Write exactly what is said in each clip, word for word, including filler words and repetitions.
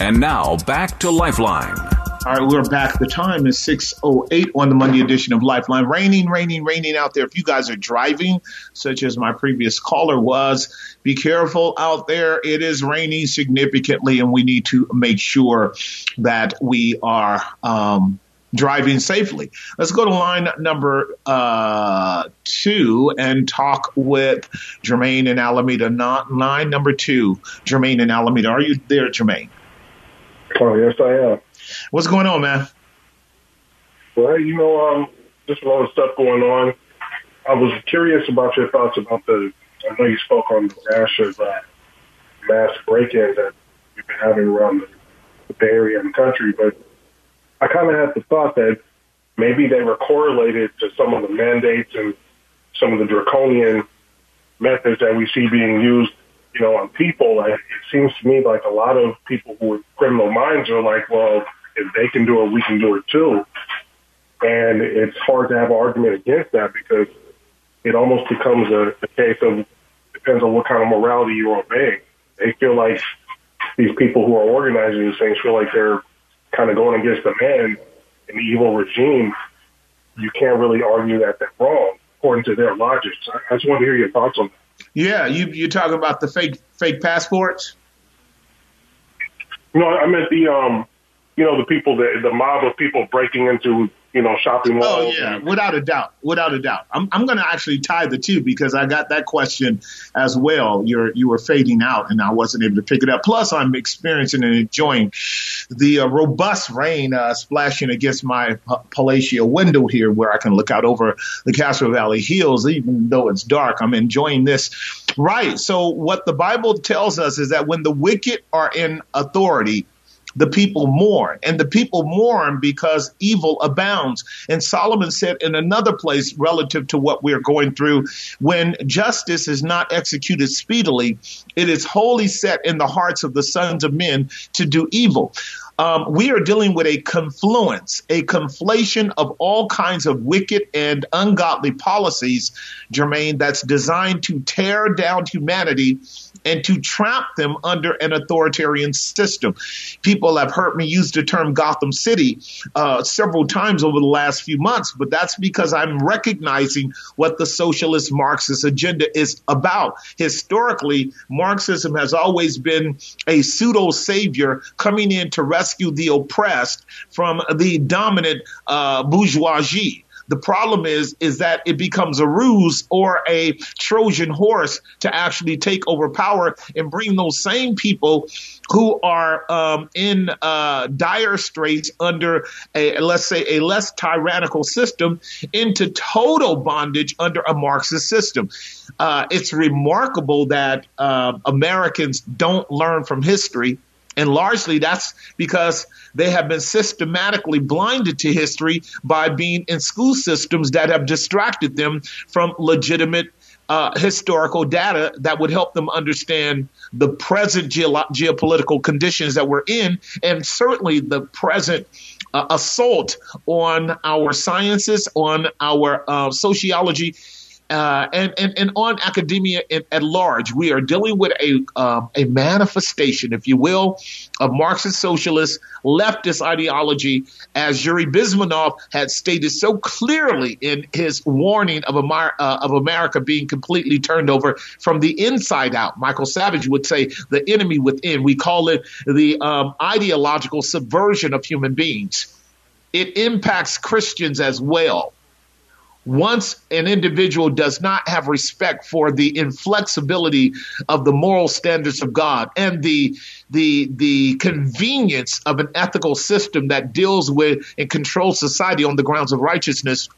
And now, back to Lifeline. All right, we're back. The time is six oh eight on the Monday edition of Lifeline. Raining, raining, raining out there. If you guys are driving, such as my previous caller was, be careful out there. It is raining significantly, and we need to make sure that we are um, driving safely. Let's go to line number uh, two and talk with Jermaine in Alameda. Not line number two, Jermaine in Alameda. Are you there, Jermaine? Oh, yes, I am. What's going on, man? Well, you know, um, there's a lot of stuff going on. I was curious about your thoughts about the, I know you spoke on the rash of uh, mass break-ins that we've been having around the, the Bay Area and the country, but I kind of had the thought that maybe they were correlated to some of the mandates and some of the draconian methods that we see being used, you know, on people. Like, it seems to me like a lot of people who with criminal minds are like, well, if they can do it, we can do it too. And it's hard to have an argument against that because it almost becomes a, a case of, depends on what kind of morality you're obeying. They feel like these people who are organizing these things feel like they're kind of going against the man and the evil regime. You can't really argue that they're wrong according to their logic. So I just want to hear your thoughts on that. Yeah, you you talking about the fake fake passports? No, I meant the um, you know, the people that the mob of people breaking into, you know, shopping malls. Oh yeah, and- without a doubt, without a doubt. I'm I'm going to actually tie the two because I got that question as well. You're you were fading out, and I wasn't able to pick it up. Plus, I'm experiencing and enjoying the uh, robust rain uh, splashing against my uh, palatial window here, where I can look out over the Castro Valley Hills. Even though it's dark, I'm enjoying this. Right. So what the Bible tells us is that when the wicked are in authority, the people mourn, and the people mourn because evil abounds. And Solomon said in another place relative to what we're going through, when justice is not executed speedily, it is wholly set in the hearts of the sons of men to do evil. Um, we are dealing with a confluence, a conflation of all kinds of wicked and ungodly policies, Jermaine, that's designed to tear down humanity and to trap them under an authoritarian system. People have heard me use the term Gotham City uh, several times over the last few months, but that's because I'm recognizing what the socialist Marxist agenda is about. Historically, Marxism has always been a pseudo-savior coming in to rescue the oppressed from the dominant uh, bourgeoisie. The problem is, is that it becomes a ruse or a Trojan horse to actually take over power and bring those same people who are um, in uh, dire straits under a, let's say, a less tyrannical system into total bondage under a Marxist system. Uh, it's remarkable that uh, Americans don't learn from history. And largely that's because they have been systematically blinded to history by being in school systems that have distracted them from legitimate uh, historical data that would help them understand the present ge- geopolitical conditions that we're in, and certainly the present uh, assault on our sciences, on our uh, sociology, Uh, and, and, and on academia in, at large. We are dealing with a um, a manifestation, if you will, of Marxist socialist leftist ideology, as Yuri Bezmenov had stated so clearly in his warning of, Amer- uh, of America being completely turned over from the inside out. Michael Savage would say the enemy within. We call it the um, ideological subversion of human beings. It impacts Christians as well. Once an individual does not have respect for the inflexibility of the moral standards of God and the the the convenience of an ethical system that deals with and controls society on the grounds of righteousness,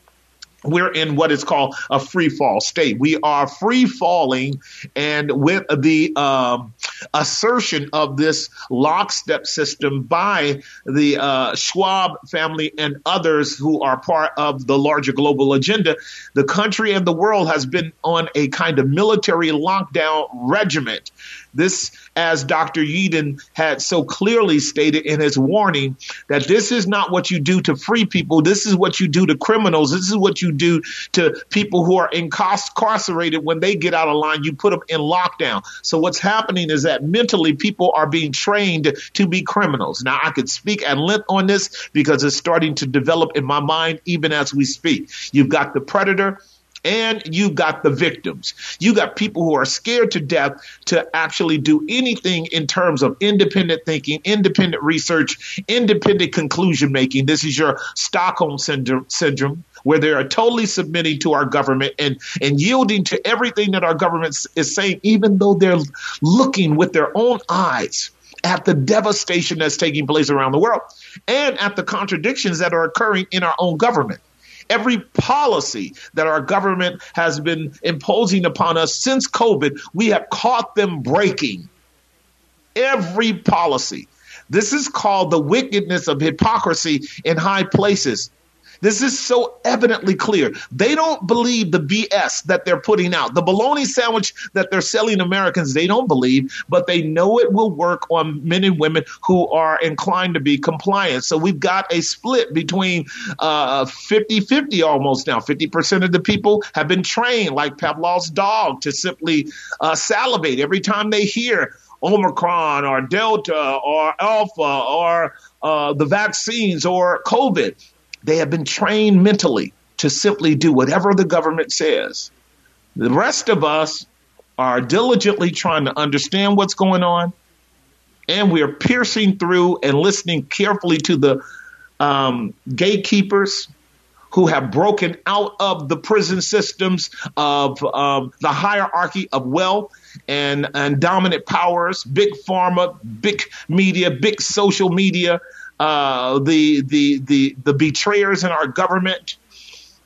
we're in what is called a free fall state. We are free falling, and with the um, assertion of this lockstep system by the uh, Schwab family and others who are part of the larger global agenda, the country and the world has been on a kind of military lockdown regiment. This, as Doctor Yeadon had so clearly stated in his warning, that this is not what you do to free people. This is what you do to criminals. This is what you do to people who are incarcerated. When they get out of line, you put them in lockdown. So what's happening is that mentally people are being trained to be criminals. Now, I could speak at length on this because it's starting to develop in my mind even as we speak. You've got the predator, and you got the victims. You got people who are scared to death to actually do anything in terms of independent thinking, independent research, independent conclusion making. This is your Stockholm syndrome, syndrome where they are totally submitting to our government and, and yielding to everything that our government is saying, even though they're looking with their own eyes at the devastation that's taking place around the world and at the contradictions that are occurring in our own government. Every policy that our government has been imposing upon us since COVID, we have caught them breaking. Every policy. This is called the wickedness of hypocrisy in high places. This is so evidently clear. They don't believe the B S that they're putting out. The bologna sandwich that they're selling Americans, they don't believe, but they know it will work on men and women who are inclined to be compliant. So we've got a split between uh, fifty-fifty almost now. fifty percent of the people have been trained like Pavlov's dog to simply uh, salivate every time they hear Omicron or Delta or Alpha or uh, the vaccines or COVID. They have been trained mentally to simply do whatever the government says. The rest of us are diligently trying to understand what's going on, and we are piercing through and listening carefully to the um, gatekeepers who have broken out of the prison systems of um, the hierarchy of wealth and, and dominant powers, big pharma, big media, big social media, Uh, the the the the betrayers in our government,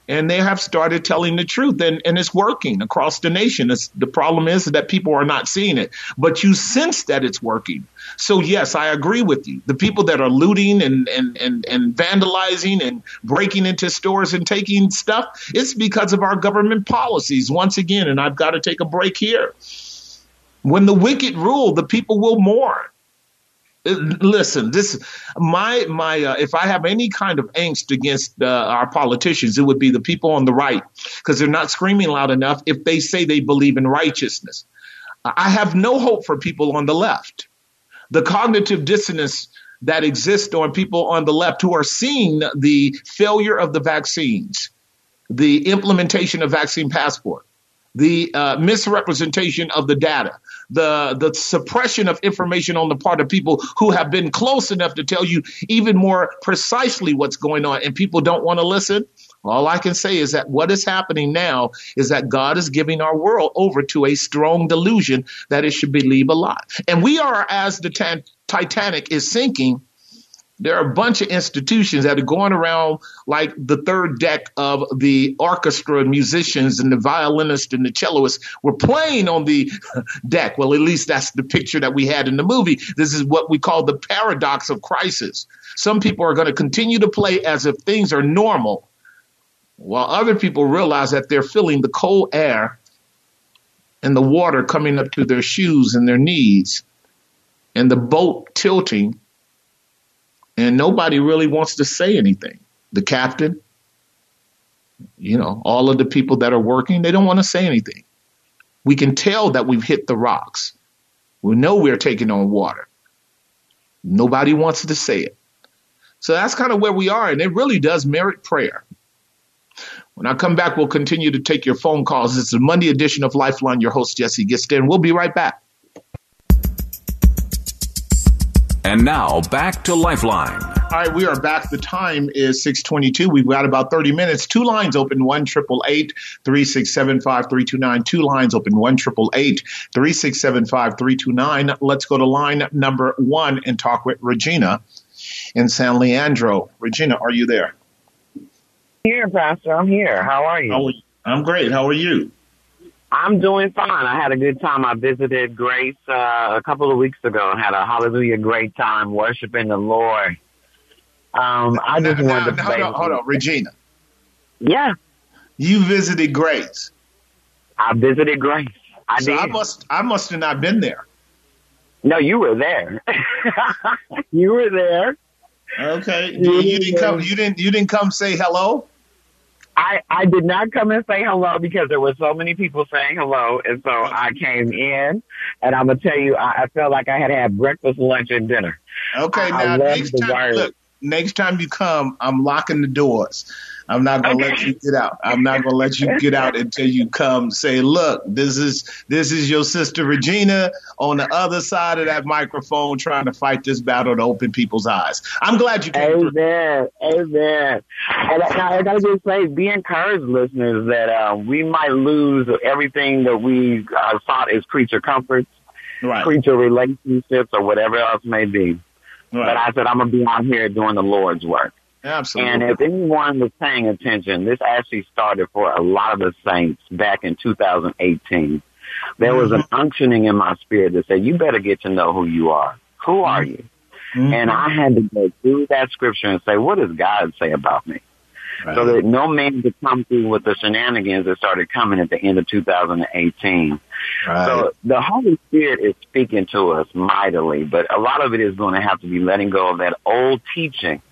and they have started telling the truth, and, and it's working across the nation. It's, the problem is that people are not seeing it, but you sense that it's working. So, yes, I agree with you. The people that are looting and, and, and, and vandalizing and breaking into stores and taking stuff, it's because of our government policies once again, and I've got to take a break here. When the wicked rule, the people will mourn. Listen, this my my. Uh, if I have any kind of angst against uh, our politicians, it would be the people on the right, because they're not screaming loud enough if they say they believe in righteousness. I have no hope for people on the left. The cognitive dissonance that exists on people on the left who are seeing the failure of the vaccines, the implementation of vaccine passport, the uh, misrepresentation of the data, the the suppression of information on the part of people who have been close enough to tell you even more precisely what's going on, and people don't want to listen. All I can say is that what is happening now is that God is giving our world over to a strong delusion that it should believe a lot. And we are, as the t- Titanic is sinking, there are a bunch of institutions that are going around like the third deck of the orchestra, musicians and the violinist and the celloist were playing on the deck. Well, at least that's the picture that we had in the movie. This is what we call the paradox of crisis. Some people are going to continue to play as if things are normal, while other people realize that they're feeling the cold air and the water coming up to their shoes and their knees and the boat tilting. And nobody really wants to say anything. The captain, you know, all of the people that are working, they don't want to say anything. We can tell that we've hit the rocks. We know we're taking on water. Nobody wants to say it. So that's kind of where we are. And it really does merit prayer. When I come back, we'll continue to take your phone calls. It's the Monday edition of Lifeline. Your host, Jesse Gisden. We'll be right back. And now back to Lifeline. All right, we are back. The time is six twenty-two. We've got about thirty minutes. Two lines open, one eight eight eight, three six seven five, three two nine. Two lines open, one eight eight eight, three six seven five, three two nine. Let's go to line number one and talk with Regina in San Leandro. Regina, are you there? Here, Pastor. I'm here. How are you? How are you? I'm great. How are you? I'm doing fine. I had a good time. I visited Grace uh, a couple of weeks ago and had a hallelujah great time worshiping the Lord. Um, I just now, wanted now, to hold on, hold on, Regina. Yeah. You visited Grace. I visited Grace. I so did. I must, I must have not been there. No, you were there. You were there. Okay. You, you didn't come. You didn't. You didn't come say hello. I, I did not come and say hello because there were so many people saying hello. And so I came in, and I'm going to tell you, I, I felt like I had had breakfast, lunch, and dinner. Okay, I, now I next time, virus. look, next time you come, I'm locking the doors. I'm not going to okay. let you get out. I'm not going to let you get out until you come say, look, this is this is your sister Regina on the other side of that microphone trying to fight this battle to open people's eyes. I'm glad you came. Amen. Through. Amen. And I, I got to just say, be encouraged, listeners, that uh, we might lose everything that we uh, thought is creature comforts, right. creature relationships, or whatever else may be. Right. But I said, I'm going to be out here doing the Lord's work. Absolutely. And if anyone was paying attention, this actually started for a lot of the saints back in two thousand eighteen. There mm-hmm. was an unctioning in my spirit that said, you better get to know who you are. Who are you? Mm-hmm. And I had to go through that scripture and say, what does God say about me? Right. So that no man could come through with the shenanigans that started coming at the end of two thousand eighteen. Right. So the Holy Spirit is speaking to us mightily, but a lot of it is going to have to be letting go of that old teaching.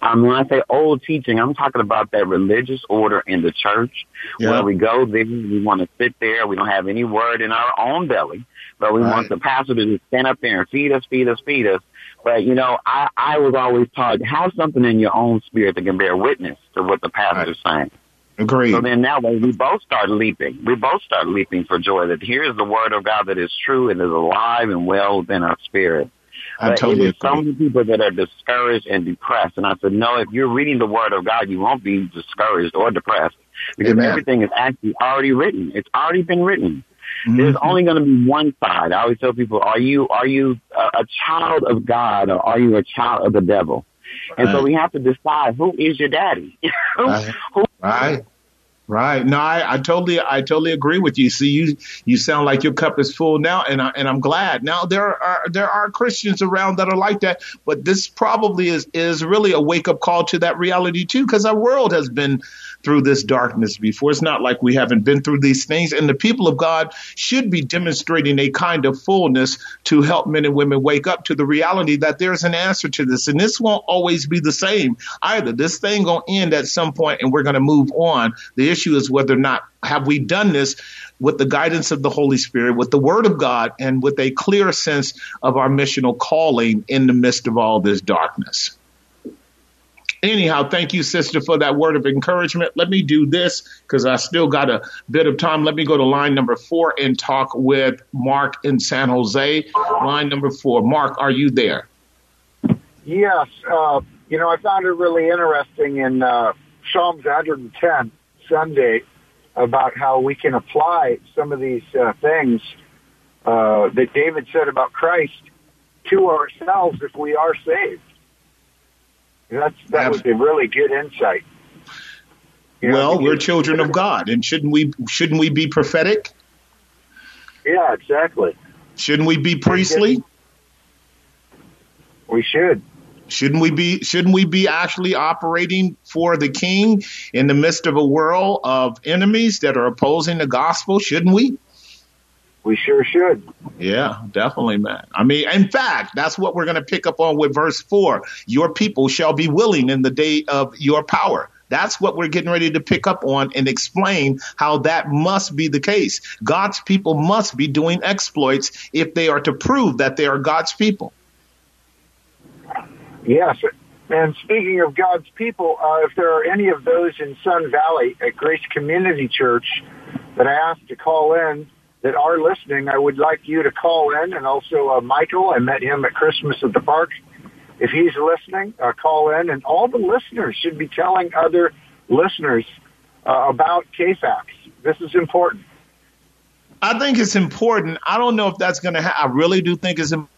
Um, when I say old teaching, I'm talking about that religious order in the church yeah. where we go there, we want to sit there, we don't have any word in our own belly, but we right. want the pastor to just stand up there and feed us, feed us, feed us. But, you know, I, I was always taught, have something in your own spirit that can bear witness to what the pastor's right. saying. Agreed. So then that way we both start leaping. We both start leaping for joy that here is the word of God that is true and is alive and well within our spirit. I but totally agree. So many people that are discouraged and depressed. And I said, no, if you're reading the word of God, you won't be discouraged or depressed because Amen. Everything is actually already written. It's already been written. Mm-hmm. There's only going to be one side. I always tell people, are you are you a, a child of God or are you a child of the devil? Right. And so we have to decide who is your daddy. Right. who- right. Right. No, I, I totally, I totally agree with you. See, you, you sound like your cup is full now, and I, and I'm glad. Now there are there are Christians around that are like that, but this probably is is really a wake up call to that reality too, because our world has been through this darkness before. It's not like we haven't been through these things, and the people of God should be demonstrating a kind of fullness to help men and women wake up to the reality that there's an answer to this, and this won't always be the same either. This thing gonna end at some point, and we're gonna move on. The issue is whether or not have we done this with the guidance of the Holy Spirit, with the Word of God, and with a clear sense of our missional calling in the midst of all this darkness. Anyhow, thank you, sister, for that word of encouragement. Let me do this because I still got a bit of time. Let me go to line number four and talk with Mark in San Jose. Line number four. Mark, are you there? Yes. Uh, you know, I found it really interesting in uh, Psalms one ten Sunday about how we can apply some of these uh, things uh, that David said about Christ to ourselves if we are saved. That's, that was a really good insight. You well, know, we're children of God, and shouldn't we shouldn't we be prophetic? Yeah, exactly. Shouldn't we be priestly? We should. Shouldn't we be shouldn't we be actually operating for the King in the midst of a world of enemies that are opposing the gospel? Shouldn't we? We sure should. Yeah, definitely, man. I mean, in fact, that's what we're going to pick up on with verse four. Your people shall be willing in the day of your power. That's what we're getting ready to pick up on and explain how that must be the case. God's people must be doing exploits if they are to prove that they are God's people. Yes. And speaking of God's people, uh, if there are any of those in Sun Valley at Grace Community Church that I asked to call in, that are listening, I would like you to call in, and also uh, Michael, I met him at Christmas at the park. If he's listening, uh, call in, and all the listeners should be telling other listeners uh, about K F A X. This is important. I think it's important. I don't know if that's going to happen. I really do think it's important.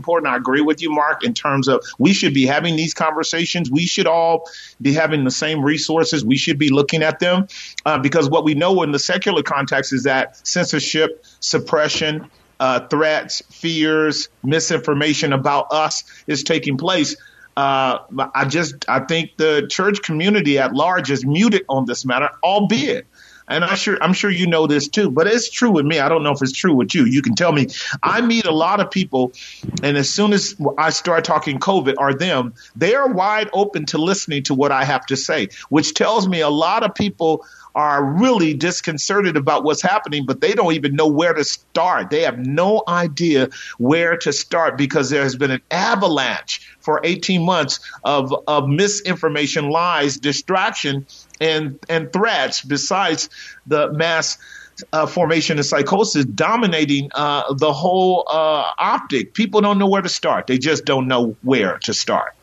important. I agree with you, Mark, in terms of we should be having these conversations. We should all be having the same resources. We should be looking at them uh, because what we know in the secular context is that censorship, suppression, uh, threats, fears, misinformation about us is taking place. Uh, I just I think the church community at large is muted on this matter, albeit. And I'm sure, I'm sure you know this too, but it's true with me. I don't know if it's true with you. You can tell me. I meet a lot of people, and as soon as I start talking COVID or them, they are wide open to listening to what I have to say, which tells me a lot of people are really disconcerted about what's happening, but they don't even know where to start. They have no idea where to start because there has been an avalanche for eighteen months of, of misinformation, lies, distraction, and and threats besides the mass uh, formation of psychosis dominating uh, the whole uh, optic. People don't know where to start. They just don't know where to start.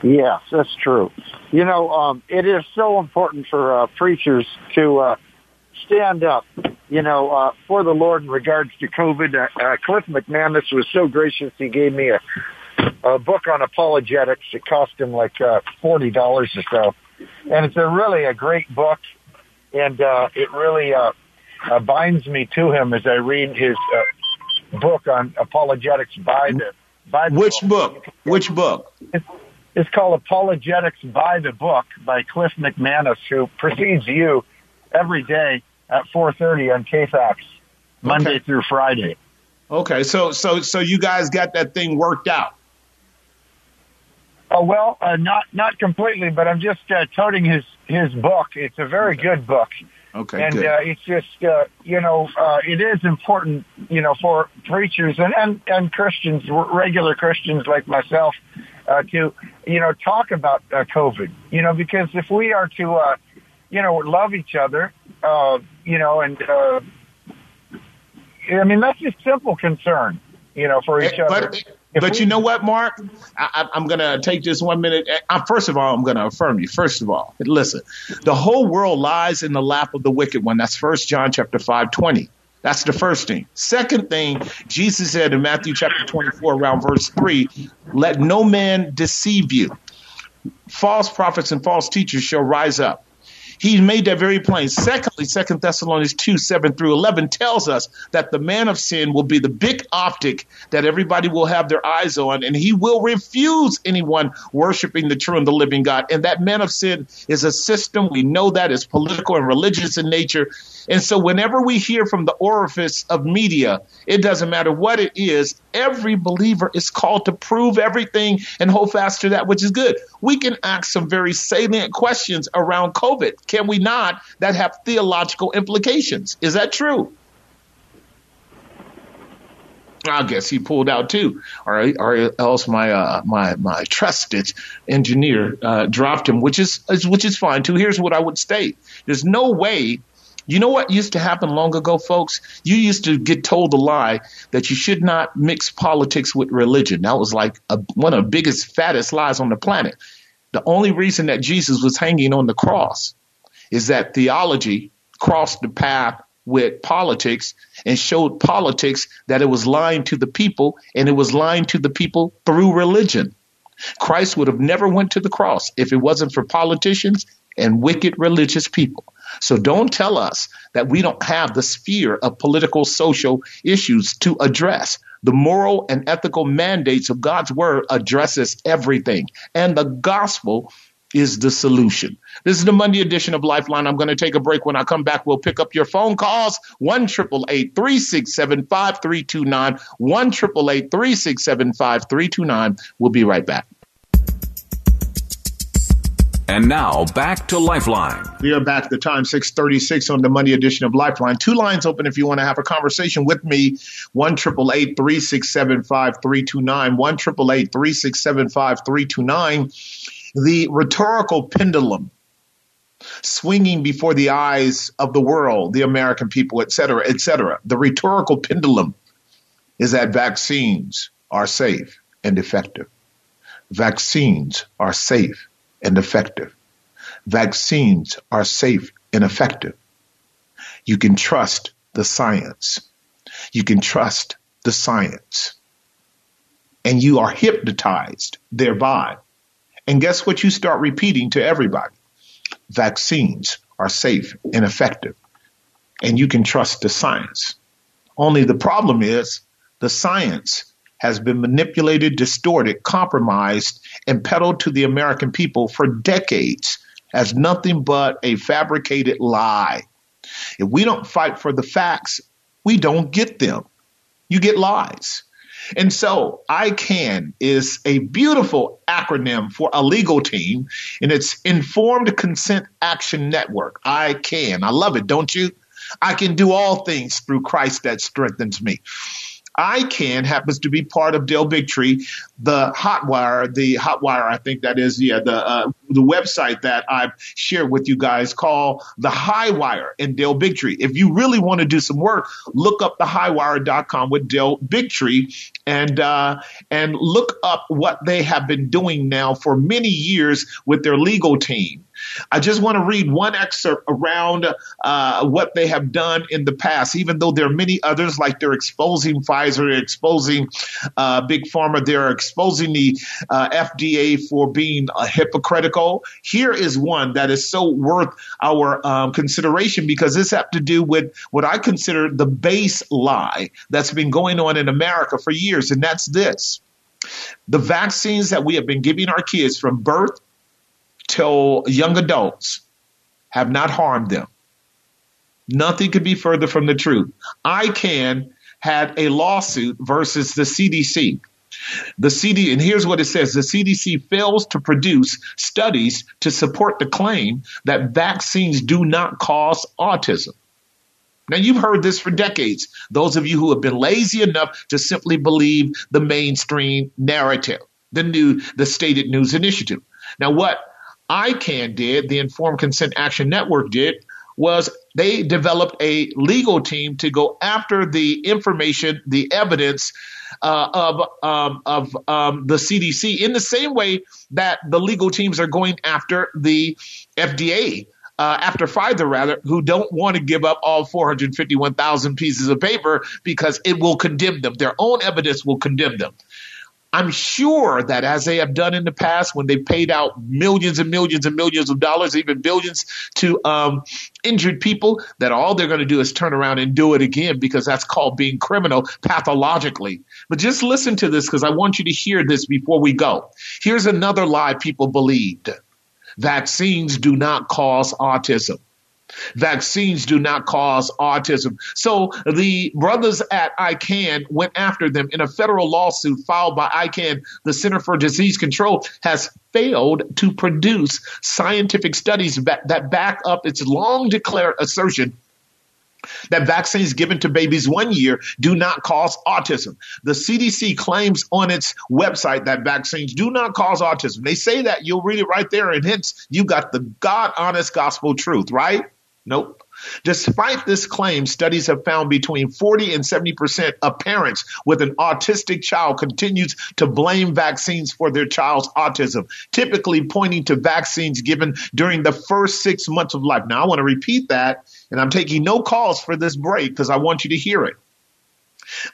Yes, that's true. You know, um, it is so important for uh, preachers to uh, stand up, you know, uh, for the Lord in regards to COVID. Uh, uh, Cliff McManus was so gracious. He gave me a a book on apologetics. It cost him like uh, forty dollars or so. And it's a really a great book. And uh, it really uh, uh, binds me to him as I read his uh, book on apologetics by the, by the Which book. book? Which book? It's, it's called Apologetics by the Book by Cliff McManus, who precedes you every day at four thirty on K F A X, Monday okay. through Friday. Okay, so so so you guys got that thing worked out. Oh, well, uh, not not completely, but I'm just uh, toting his, his book. It's a very okay. good book. Okay, and good. Uh, it's just, uh, you know, uh, it is important, you know, for preachers and, and, and Christians, regular Christians like myself, uh, to, you know, talk about uh, COVID, you know, because if we are to, uh, you know, love each other, uh, you know, and, uh, I mean, that's just simple concern, you know, for each but, other. If but we, you know what, Mark? I, I'm going to take just one minute. I, first of all, I'm going to affirm you. First of all, listen, the whole world lies in the lap of the wicked one. That's First John chapter five twenty. That's the first thing. Second thing, Jesus said in Matthew chapter twenty-four, around verse three, let no man deceive you. False prophets and false teachers shall rise up. He made that very plain. Secondly, Second Thessalonians two, seven through eleven tells us that the man of sin will be the big optic that everybody will have their eyes on, and he will refuse anyone worshiping the true and the living God. And that man of sin is a system. We know that is political and religious in nature. And so whenever we hear from the orifice of media, it doesn't matter what it is, every believer is called to prove everything and hold fast to that which is good. We can ask some very salient questions around COVID, can we not, that have theological implications. Is that true? I guess he pulled out too, or, or else my uh, my my trusted engineer uh, dropped him, which is which is fine too. Here's what I would state: there's no way. You know what used to happen long ago, folks? You used to get told a lie that you should not mix politics with religion. That was like a, one of the biggest, fattest lies on the planet. The only reason that Jesus was hanging on the cross is that theology crossed the path with politics and showed politics that it was lying to the people, and it was lying to the people through religion. Christ would have never went to the cross if it wasn't for politicians and wicked religious people. So don't tell us that we don't have the sphere of political, social issues to address. The moral and ethical mandates of God's word addresses everything, and the gospel is the solution. This is the Monday edition of Lifeline. I'm going to take a break. When I come back, we'll pick up your phone calls. one eight eight eight, three six seven, five three two nine. one eight eight eight, three six seven, five three two nine. We'll be right back. And now, back to Lifeline. We are back. The time, six thirty-six on the Monday edition of Lifeline. Two lines open if you want to have a conversation with me. one eight eight eight, three six seven, five three two nine. one eight eight eight, three six seven, five three two nine. The rhetorical pendulum swinging before the eyes of the world, the American people, et cetera, et cetera. The rhetorical pendulum is that vaccines are safe and effective. Vaccines are safe and effective. Vaccines are safe and effective. You can trust the science. You can trust the science, and you are hypnotized thereby. And guess what you start repeating to everybody? Vaccines are safe and effective, and you can trust the science. Only the problem is the science has been manipulated, distorted, compromised, and peddled to the American people for decades as nothing but a fabricated lie. If we don't fight for the facts, we don't get them. You get lies. And so ICANN is a beautiful acronym for a legal team, and it's Informed Consent Action Network. ICANN. I love it, don't you? I can do all things through Christ that strengthens me. ICANN happens to be part of Del Bigtree, the Hotwire, the Hotwire, I think that is, yeah, the uh, the website that I've shared with you guys called the Highwire in Del Bigtree. If you really want to do some work, look up the highwire dot com with Del Bigtree and uh, and look up what they have been doing now for many years with their legal team. I just want to read one excerpt around uh, what they have done in the past, even though there are many others, like they're exposing Pfizer, they're exposing uh, Big Pharma, they're exposing the uh, F D A for being uh, hypocritical. Here is one that is so worth our um, consideration, because this has to do with what I consider the base lie that's been going on in America for years, and that's this. The vaccines that we have been giving our kids from birth till young adults have not harmed them. Nothing could be further from the truth. ICANN had a lawsuit versus the C D C. The C D C, and here's what it says. The C D C fails to produce studies to support the claim that vaccines do not cause autism. Now, you've heard this for decades, those of you who have been lazy enough to simply believe the mainstream narrative, the new, the stated news initiative. Now, what ICANN did, the Informed Consent Action Network did, was they developed a legal team to go after the information, the evidence uh, of um, of um, the C D C, in the same way that the legal teams are going after the F D A, uh, after Pfizer, rather, who don't want to give up all four hundred fifty-one thousand pieces of paper because it will condemn them. Their own evidence will condemn them. I'm sure that as they have done in the past, when they paid out millions and millions and millions of dollars, even billions, to um, injured people, that all they're going to do is turn around and do it again, because that's called being criminal pathologically. But just listen to this, because I want you to hear this before we go. Here's another lie people believed. Vaccines do not cause autism. Vaccines do not cause autism. So the brothers at ICANN went after them in a federal lawsuit filed by ICANN. The Center for Disease Control has failed to produce scientific studies that back up its long declared assertion that vaccines given to babies one year do not cause autism. The C D C claims on its website that vaccines do not cause autism. They say that, you'll read it right there, and hence you got the God-honest gospel truth, right? Nope. Despite this claim, studies have found between forty and seventy percent of parents with an autistic child continues to blame vaccines for their child's autism, typically pointing to vaccines given during the first six months of life. Now, I want to repeat that, and I'm taking no calls for this break because I want you to hear it.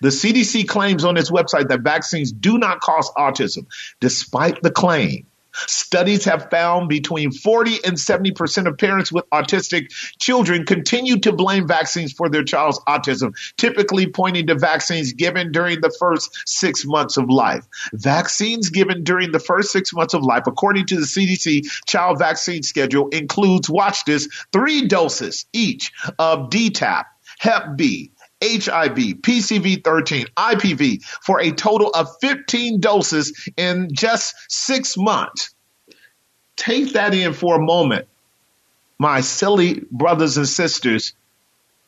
The C D C claims on its website that vaccines do not cause autism. Despite the claim, studies have found between forty and seventy percent of parents with autistic children continue to blame vaccines for their child's autism, typically pointing to vaccines given during the first six months of life. Vaccines given during the first six months of life, according to the C D C child vaccine schedule, includes, watch this, three doses each of D T A P, Hep B, H I V, P C V thirteen, I P V, for a total of fifteen doses in just six months. Take that in for a moment, my silly brothers and sisters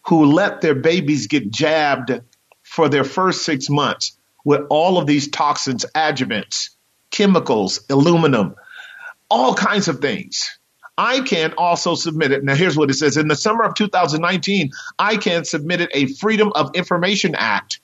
who let their babies get jabbed for their first six months with all of these toxins, adjuvants, chemicals, aluminum, all kinds of things. ICANN also submitted, now here's what it says, in the summer of two thousand nineteen, ICANN submitted a Freedom of Information Act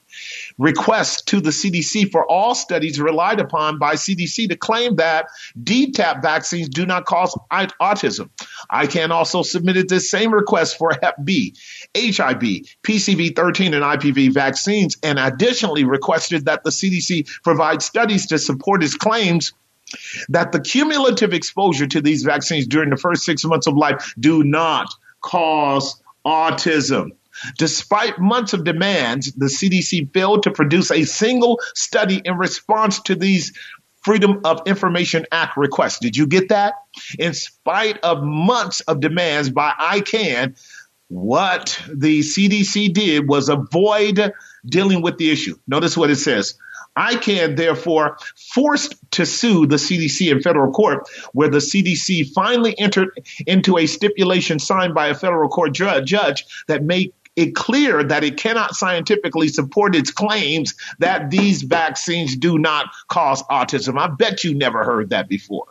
request to the C D C for all studies relied upon by C D C to claim that D T A P vaccines do not cause autism. iCan also submitted this same request for Hep B, H I V, P C V thirteen, and I P V vaccines, and additionally requested that the C D C provide studies to support its claims that the cumulative exposure to these vaccines during the first six months of life do not cause autism. Despite months of demands, the C D C failed to produce a single study in response to these Freedom of Information Act requests. Did you get that? In spite of months of demands by iCan, what the C D C did was avoid dealing with the issue. Notice what it says. iCan, therefore, forced to sue the C D C in federal court, where the C D C finally entered into a stipulation signed by a federal court ju- judge that made it clear that it cannot scientifically support its claims that these vaccines do not cause autism. I bet you never heard that before.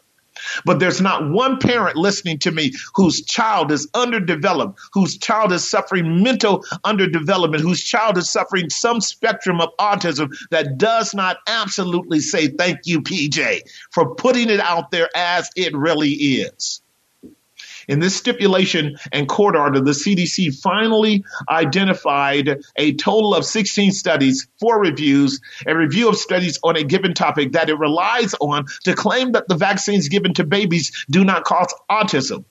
But there's not one parent listening to me whose child is underdeveloped, whose child is suffering mental underdevelopment, whose child is suffering some spectrum of autism that does not absolutely say thank you, P J, for putting it out there as it really is. In this stipulation and court order, the C D C finally identified a total of sixteen studies, four reviews, a review of studies on a given topic that it relies on to claim that the vaccines given to babies do not cause autism.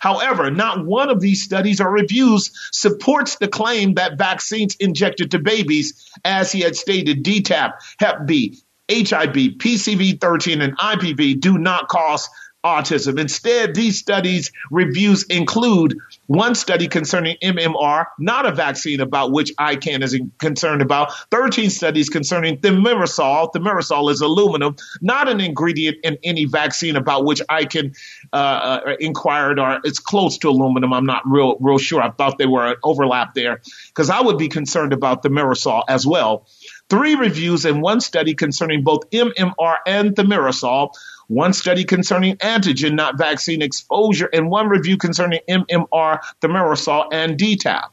However, not one of these studies or reviews supports the claim that vaccines injected to babies, as he had stated, D T A P, Hep B, H I V, P C V thirteen, and I P V do not cause autism. Instead, these studies reviews include one study concerning M M R, not a vaccine about which iCan is concerned about, thirteen studies concerning thimerosal. Thimerosal is aluminum, not an ingredient in any vaccine about which iCan uh, uh, inquired, or it's close to aluminum. I'm not real, real sure. I thought they were an overlap there because I would be concerned about thimerosal as well. Three reviews and one study concerning both M M R and thimerosal, one study concerning antigen, not vaccine exposure, and one review concerning M M R, thimerosal, and D T A P.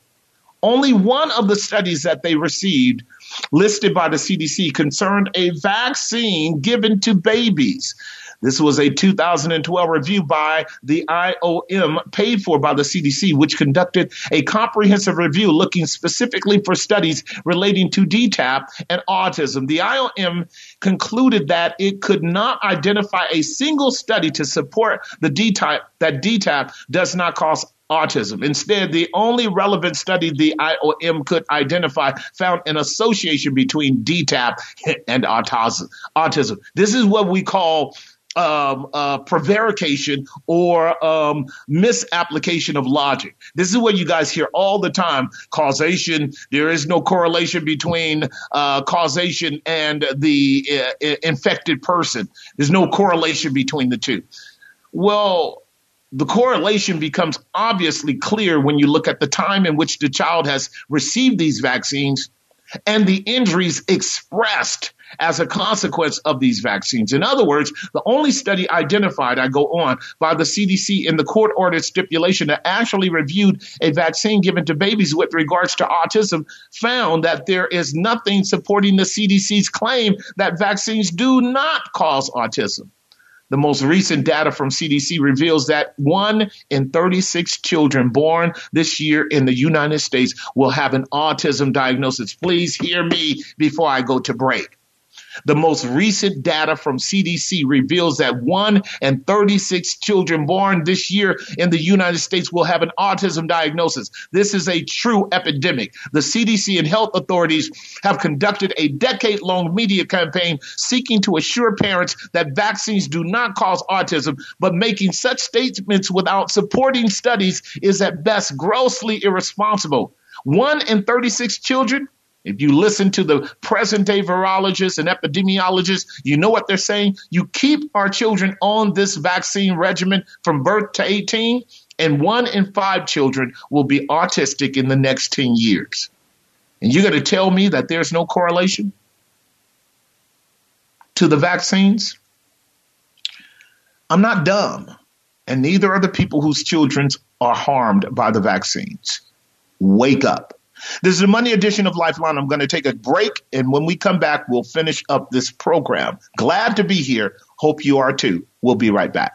Only one of the studies that they received listed by the C D C concerned a vaccine given to babies. This was a two thousand twelve review by the I O M paid for by the C D C, which conducted a comprehensive review looking specifically for studies relating to D T A P and autism. The I O M concluded that it could not identify a single study to support the D T A P, that D T A P does not cause autism. Instead, the only relevant study the I O M could identify found an association between D T A P and autism. This is what we call Um, uh, prevarication or um, misapplication of logic. This is what you guys hear all the time. Causation, there is no correlation between uh, causation and the uh, infected person. There's no correlation between the two. Well, the correlation becomes obviously clear when you look at the time in which the child has received these vaccines and the injuries expressed as a consequence of these vaccines. In other words, the only study identified, I go on, by the C D C in the court-ordered stipulation that actually reviewed a vaccine given to babies with regards to autism found that there is nothing supporting the C D C's claim that vaccines do not cause autism. The most recent data from C D C reveals that one in thirty-six children born this year in the United States will have an autism diagnosis. Please hear me before I go to break. The most recent data from C D C reveals that one in thirty-six children born this year in the United States will have an autism diagnosis. This is a true epidemic. The C D C and health authorities have conducted a decade-long media campaign seeking to assure parents that vaccines do not cause autism, but making such statements without supporting studies is at best grossly irresponsible. One in thirty-six children? If you listen to the present-day virologists and epidemiologists, you know what they're saying. You keep our children on this vaccine regimen from birth to eighteen, and one in five children will be autistic in the next ten years. And you're going to tell me that there's no correlation to the vaccines? I'm not dumb, and neither are the people whose children are harmed by the vaccines. Wake up. This is the Monday edition of Lifeline. I'm going to take a break, and when we come back, we'll finish up this program. Glad to be here. Hope you are too. We'll be right back.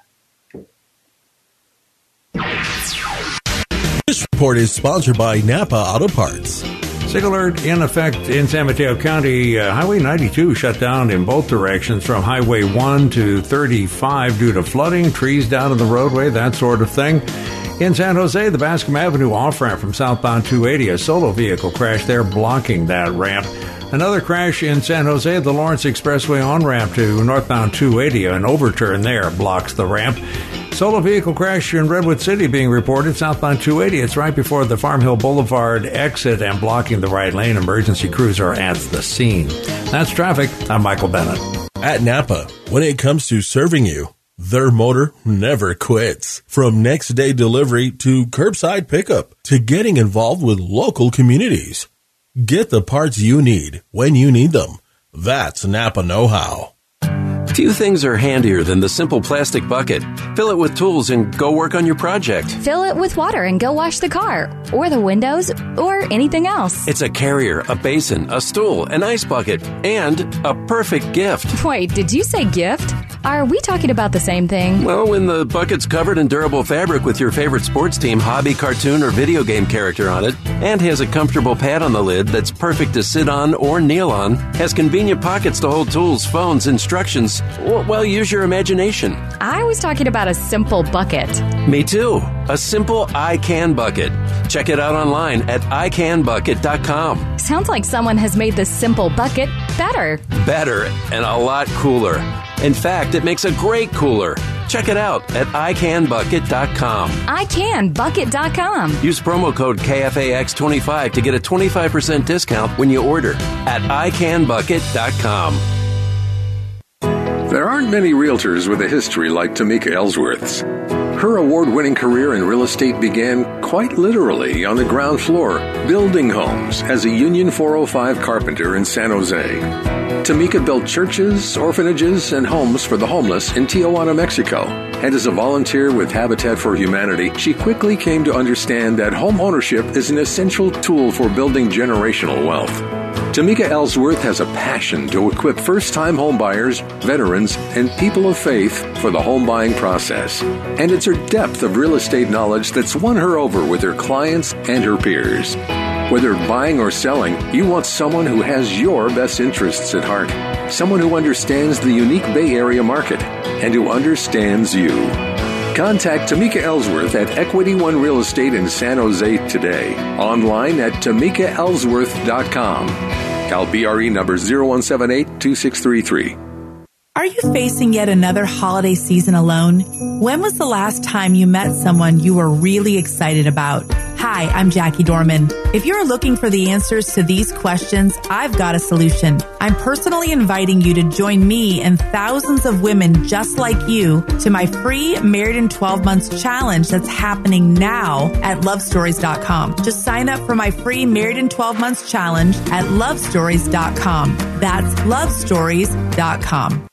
This report is sponsored by Napa Auto Parts. Sick alert in effect in San Mateo County. Uh, Highway ninety-two shut down in both directions from Highway one to thirty-five due to flooding, trees down in the roadway, that sort of thing. In San Jose, the Bascom Avenue off-ramp from southbound two eighty, a solo vehicle crash there blocking that ramp. Another crash in San Jose, the Lawrence Expressway on-ramp to northbound two eighty, an overturn there blocks the ramp. Solo vehicle crash in Redwood City being reported southbound two eighty. It's right before the Farm Hill Boulevard exit and blocking the right lane. Emergency crews are at the scene. That's traffic. I'm Michael Bennett. At Napa, when it comes to serving you, their motor never quits. From next day delivery to curbside pickup to getting involved with local communities. Get the parts you need when you need them. That's Napa know-how. Few things are handier than the simple plastic bucket. Fill it with tools and go work on your project. Fill it with water and go wash the car, or the windows, or anything else. It's a carrier, a basin, a stool, an ice bucket, and a perfect gift. Wait, did you say gift? Are we talking about the same thing? Well, when the bucket's covered in durable fabric with your favorite sports team, hobby, cartoon, or video game character on it, and has a comfortable pad on the lid that's perfect to sit on or kneel on, has convenient pockets to hold tools, phones, instructions. Well, use your imagination. I was talking about a simple bucket. Me too. A simple iCan Bucket. Check it out online at i can bucket dot com. Sounds like someone has made this simple bucket better. Better and a lot cooler. In fact, it makes a great cooler. Check it out at i can bucket dot com. i can bucket dot com. Use promo code K F A X twenty-five to get a twenty-five percent discount when you order at i can bucket dot com. There aren't many realtors with a history like Tamika Ellsworth's. Her award-winning career in real estate began quite literally on the ground floor, building homes as a Union four oh five carpenter in San Jose. Tamika built churches, orphanages, and homes for the homeless in Tijuana, Mexico. And as a volunteer with Habitat for Humanity, she quickly came to understand that home ownership is an essential tool for building generational wealth. Tamika Ellsworth has a passion to equip first-time homebuyers, veterans, and people of faith for the home buying process. And it's her depth of real estate knowledge that's won her over with her clients and her peers. Whether buying or selling, you want someone who has your best interests at heart. Someone who understands the unique Bay Area market and who understands you. Contact Tamika Ellsworth at Equity One Real Estate in San Jose today. Online at tamika ellsworth dot com. Cal B R E number zero one seven eight two six three three. Are you facing yet another holiday season alone? When was the last time you met someone you were really excited about? Hi, I'm Jackie Dorman. If you're looking for the answers to these questions, I've got a solution. I'm personally inviting you to join me and thousands of women just like you to my free Married in twelve months challenge that's happening now at love stories dot com. Just sign up for my free Married in twelve months challenge at love stories dot com. That's love stories dot com.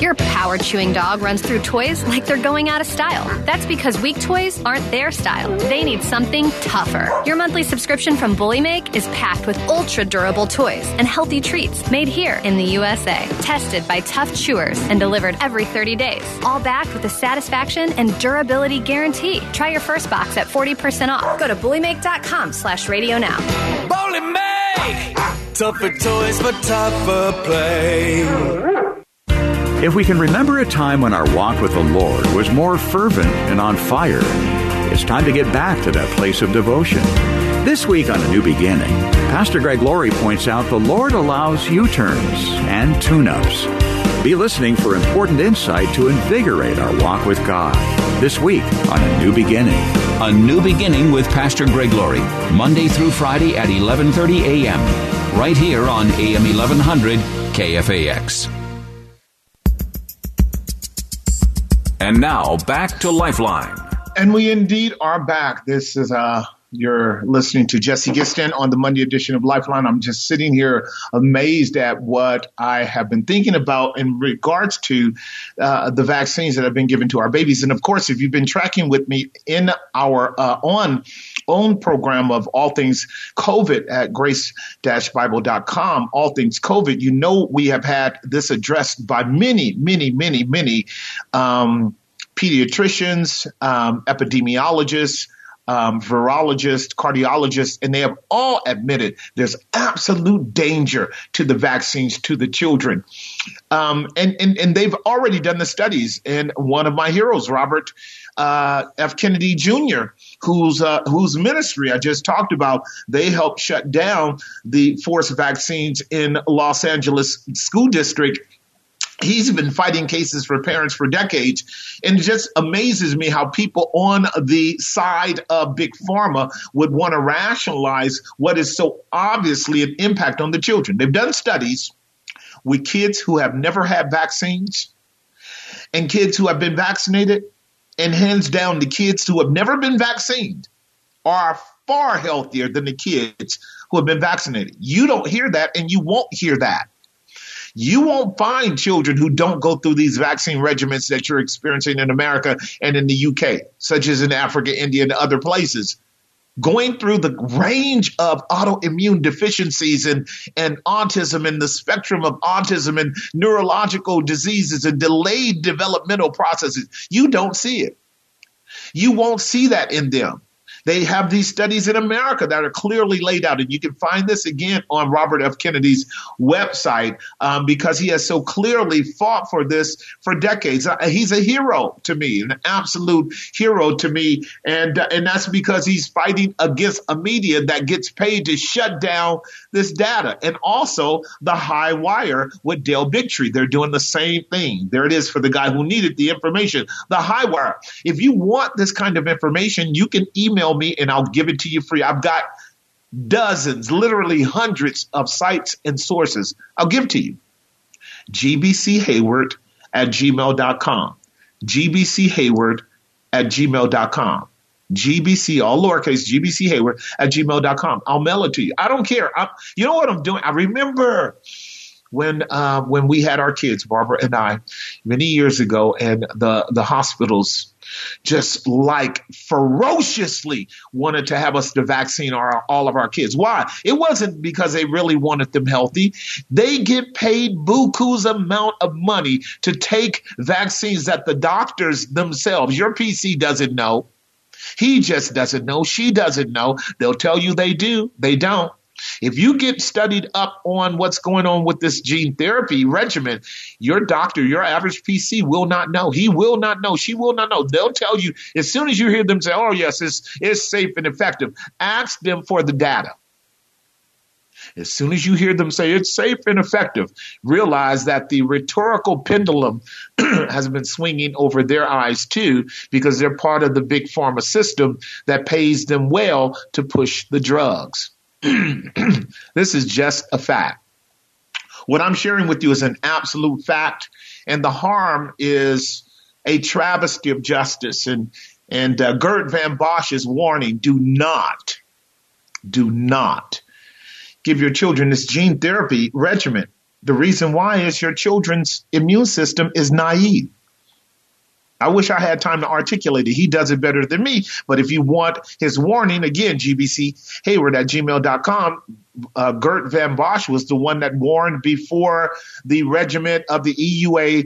Your power-chewing dog runs through toys like they're going out of style. That's because weak toys aren't their style. They need something tougher. Your monthly subscription from Bully Make is packed with ultra-durable toys and healthy treats made here in the U S A, tested by tough chewers and delivered every thirty days, all backed with a satisfaction and durability guarantee. Try your first box at forty percent off. Go to bully make dot com slash radio now. Bully Make! Tougher toys for tougher play. If we can remember a time when our walk with the Lord was more fervent and on fire, it's time to get back to that place of devotion. This week on A New Beginning, Pastor Greg Laurie points out the Lord allows U-turns and tune-ups. Be listening for important insight to invigorate our walk with God. This week on A New Beginning. A New Beginning with Pastor Greg Laurie, Monday through Friday at eleven thirty a.m., right here on A M eleven hundred K F A X. And now, back to Lifeline. And we indeed are back. This is a You're listening to Jesse Gisden on the Monday edition of Lifeline. I'm just sitting here amazed at what I have been thinking about in regards to uh, the vaccines that have been given to our babies. And of course, if you've been tracking with me in our uh, on own program of all things COVID at grace dash bible dot com, all things COVID, you know we have had this addressed by many, many, many, many um, pediatricians, um, epidemiologists, Um, virologists, cardiologists, and they have all admitted there's absolute danger to the vaccines, to the children. Um, and, and, and they've already done the studies. And one of my heroes, Robert uh, F. Kennedy Junior, whose uh, whose ministry I just talked about, they helped shut down the forced vaccines in Los Angeles school district. He's been fighting cases for parents for decades, and it just amazes me how people on the side of Big Pharma would want to rationalize what is so obviously an impact on the children. They've done studies with kids who have never had vaccines and kids who have been vaccinated, and hands down, the kids who have never been vaccinated are far healthier than the kids who have been vaccinated. You don't hear that, and you won't hear that. You won't find children who don't go through these vaccine regimens that you're experiencing in America and in the U K, such as in Africa, India, and other places, going through the range of autoimmune deficiencies and, and autism and the spectrum of autism and neurological diseases and delayed developmental processes. You don't see it. You won't see that in them. They have these studies in America that are clearly laid out. And you can find this again on Robert F. Kennedy's website um, because he has so clearly fought for this for decades. Uh, he's a hero to me, an absolute hero to me. And, uh, and that's because he's fighting against a media that gets paid to shut down this data. And also the Highwire with Del Bigtree. They're doing the same thing. There it is for the guy who needed the information. The Highwire. If you want this kind of information, you can email me and I'll give it to you free. I've got dozens, literally hundreds of sites and sources. I'll give to you. gbchayward at gmail dot com. gbchayward at gmail dot com. G B C, all lowercase, gbchayward at gmail dot com. I'll mail it to you. I don't care. I'm, you know what I'm doing? I remember when uh, when we had our kids, Barbara and I, many years ago, and the, the hospitals just like ferociously wanted to have us to vaccine our, all of our kids. Why? It wasn't because they really wanted them healthy. They get paid buku's amount of money to take vaccines that the doctors themselves, your P C doesn't know. He just doesn't know. She doesn't know. They'll tell you they do. They don't. If you get studied up on what's going on with this gene therapy regimen, your doctor, your average P C will not know. He will not know. She will not know. They'll tell you as soon as you hear them say, oh, yes, it's, it's safe and effective. Ask them for the data. As soon as you hear them say it's safe and effective, realize that the rhetorical pendulum has been swinging over their eyes, too, because they're part of the big pharma system that pays them well to push the drugs. This is just a fact. What I'm sharing with you is an absolute fact, and the harm is a travesty of justice. And and uh, Geert Vanden Bosche's warning: do not, do not give your children this gene therapy regimen. The reason why is your children's immune system is naive. I wish I had time to articulate it. He does it better than me. But if you want his warning, again, gbchayward at gmail dot com. Uh, Geert Vanden Bossche was the one that warned before the regimen of the E U A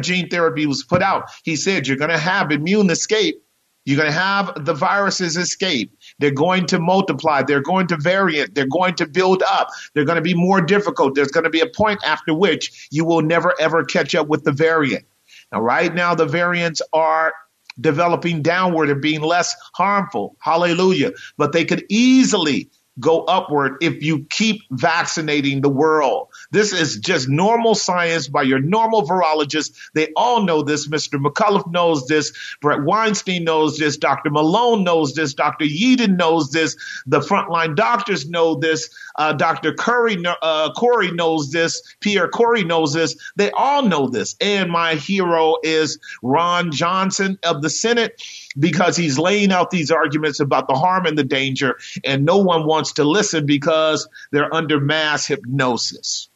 gene therapy was put out. He said, you're going to have immune escape. You're going to have the viruses escape. They're going to multiply. They're going to variant. They're going to build up. They're going to be more difficult. There's going to be a point after which you will never, ever catch up with the variant. Now, right now, the variants are developing downward and being less harmful. Hallelujah. But they could easily go upward if you keep vaccinating the world. This is just normal science by your normal virologists. They all know this. Mister McCullough knows this. Brett Weinstein knows this. Doctor Malone knows this. Doctor Yeadon knows this. The frontline doctors know this. Uh, Doctor Curry, uh, Kory knows this. Pierre Kory knows this. They all know this. And my hero is Ron Johnson of the Senate, because he's laying out these arguments about the harm and the danger, and no one wants to listen because they're under mass hypnosis.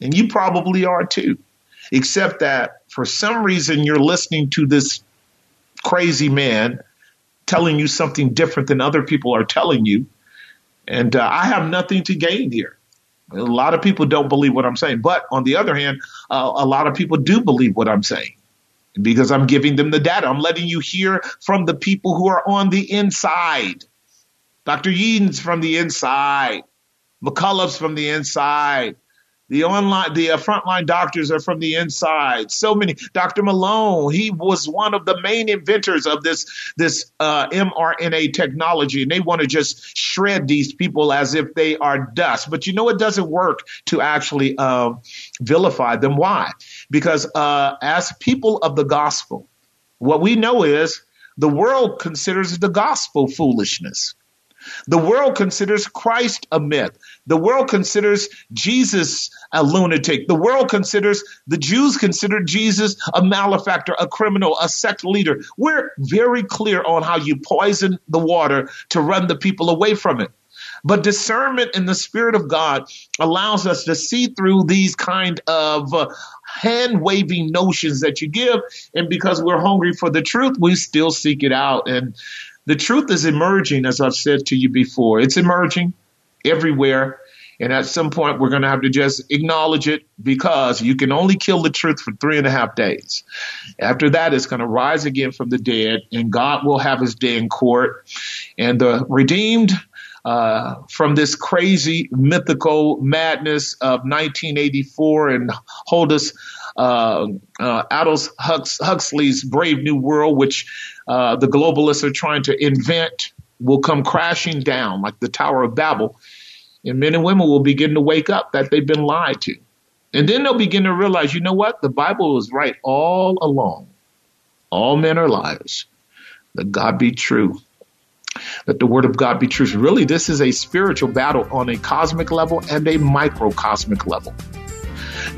And you probably are too, except that for some reason you're listening to this crazy man telling you something different than other people are telling you. And uh, I have nothing to gain here. A lot of people don't believe what I'm saying. But on the other hand, uh, a lot of people do believe what I'm saying, because I'm giving them the data. I'm letting you hear from the people who are on the inside. Doctor Yeadon's from the inside. McCullough's from the inside. The online, the frontline doctors are from the inside. So many. Doctor Malone, he was one of the main inventors of this, this uh, mRNA technology. And they want to just shred these people as if they are dust. But you know, it doesn't work to actually uh, vilify them. Why? Because uh, as people of the gospel, what we know is the world considers the gospel foolishness. The world considers Christ a myth. The world considers Jesus a lunatic. The world considers, the Jews consider Jesus a malefactor, a criminal, a sect leader. We're very clear on how you poison the water to run the people away from it. But discernment in the Spirit of God allows us to see through these kind of uh, hand-waving notions that you give. And because we're hungry for the truth, we still seek it out. And the truth is emerging, as I've said to you before. It's emerging everywhere. And at some point, we're going to have to just acknowledge it, because you can only kill the truth for three and a half days. After that, it's going to rise again from the dead, and God will have his day in court. And the redeemed uh, from this crazy, mythical madness of nineteen eighty-four and Aldous, uh, uh, Aldous Hux- Huxley's Brave New World, which Uh, the globalists are trying to invent, will come crashing down like the Tower of Babel. And men and women will begin to wake up that they've been lied to. And then they'll begin to realize, you know what? The Bible was right all along. All men are liars. Let God be true. Let the word of God be true. Really, this is a spiritual battle on a cosmic level and a microcosmic level.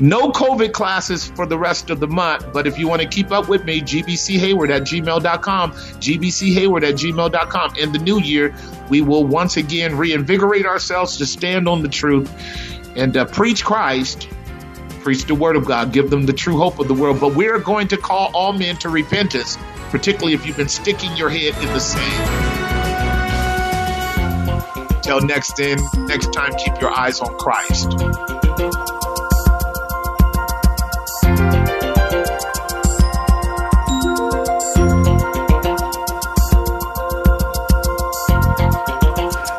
No COVID classes for the rest of the month, but if you want to keep up with me, G B C Hayward at gmail dot com, G B C Hayward at gmail dot com. In the new year, we will once again reinvigorate ourselves to stand on the truth and uh, preach Christ, preach the word of God, give them the true hope of the world. But we're going to call all men to repentance, particularly if you've been sticking your head in the sand. Until next then, next time, keep your eyes on Christ.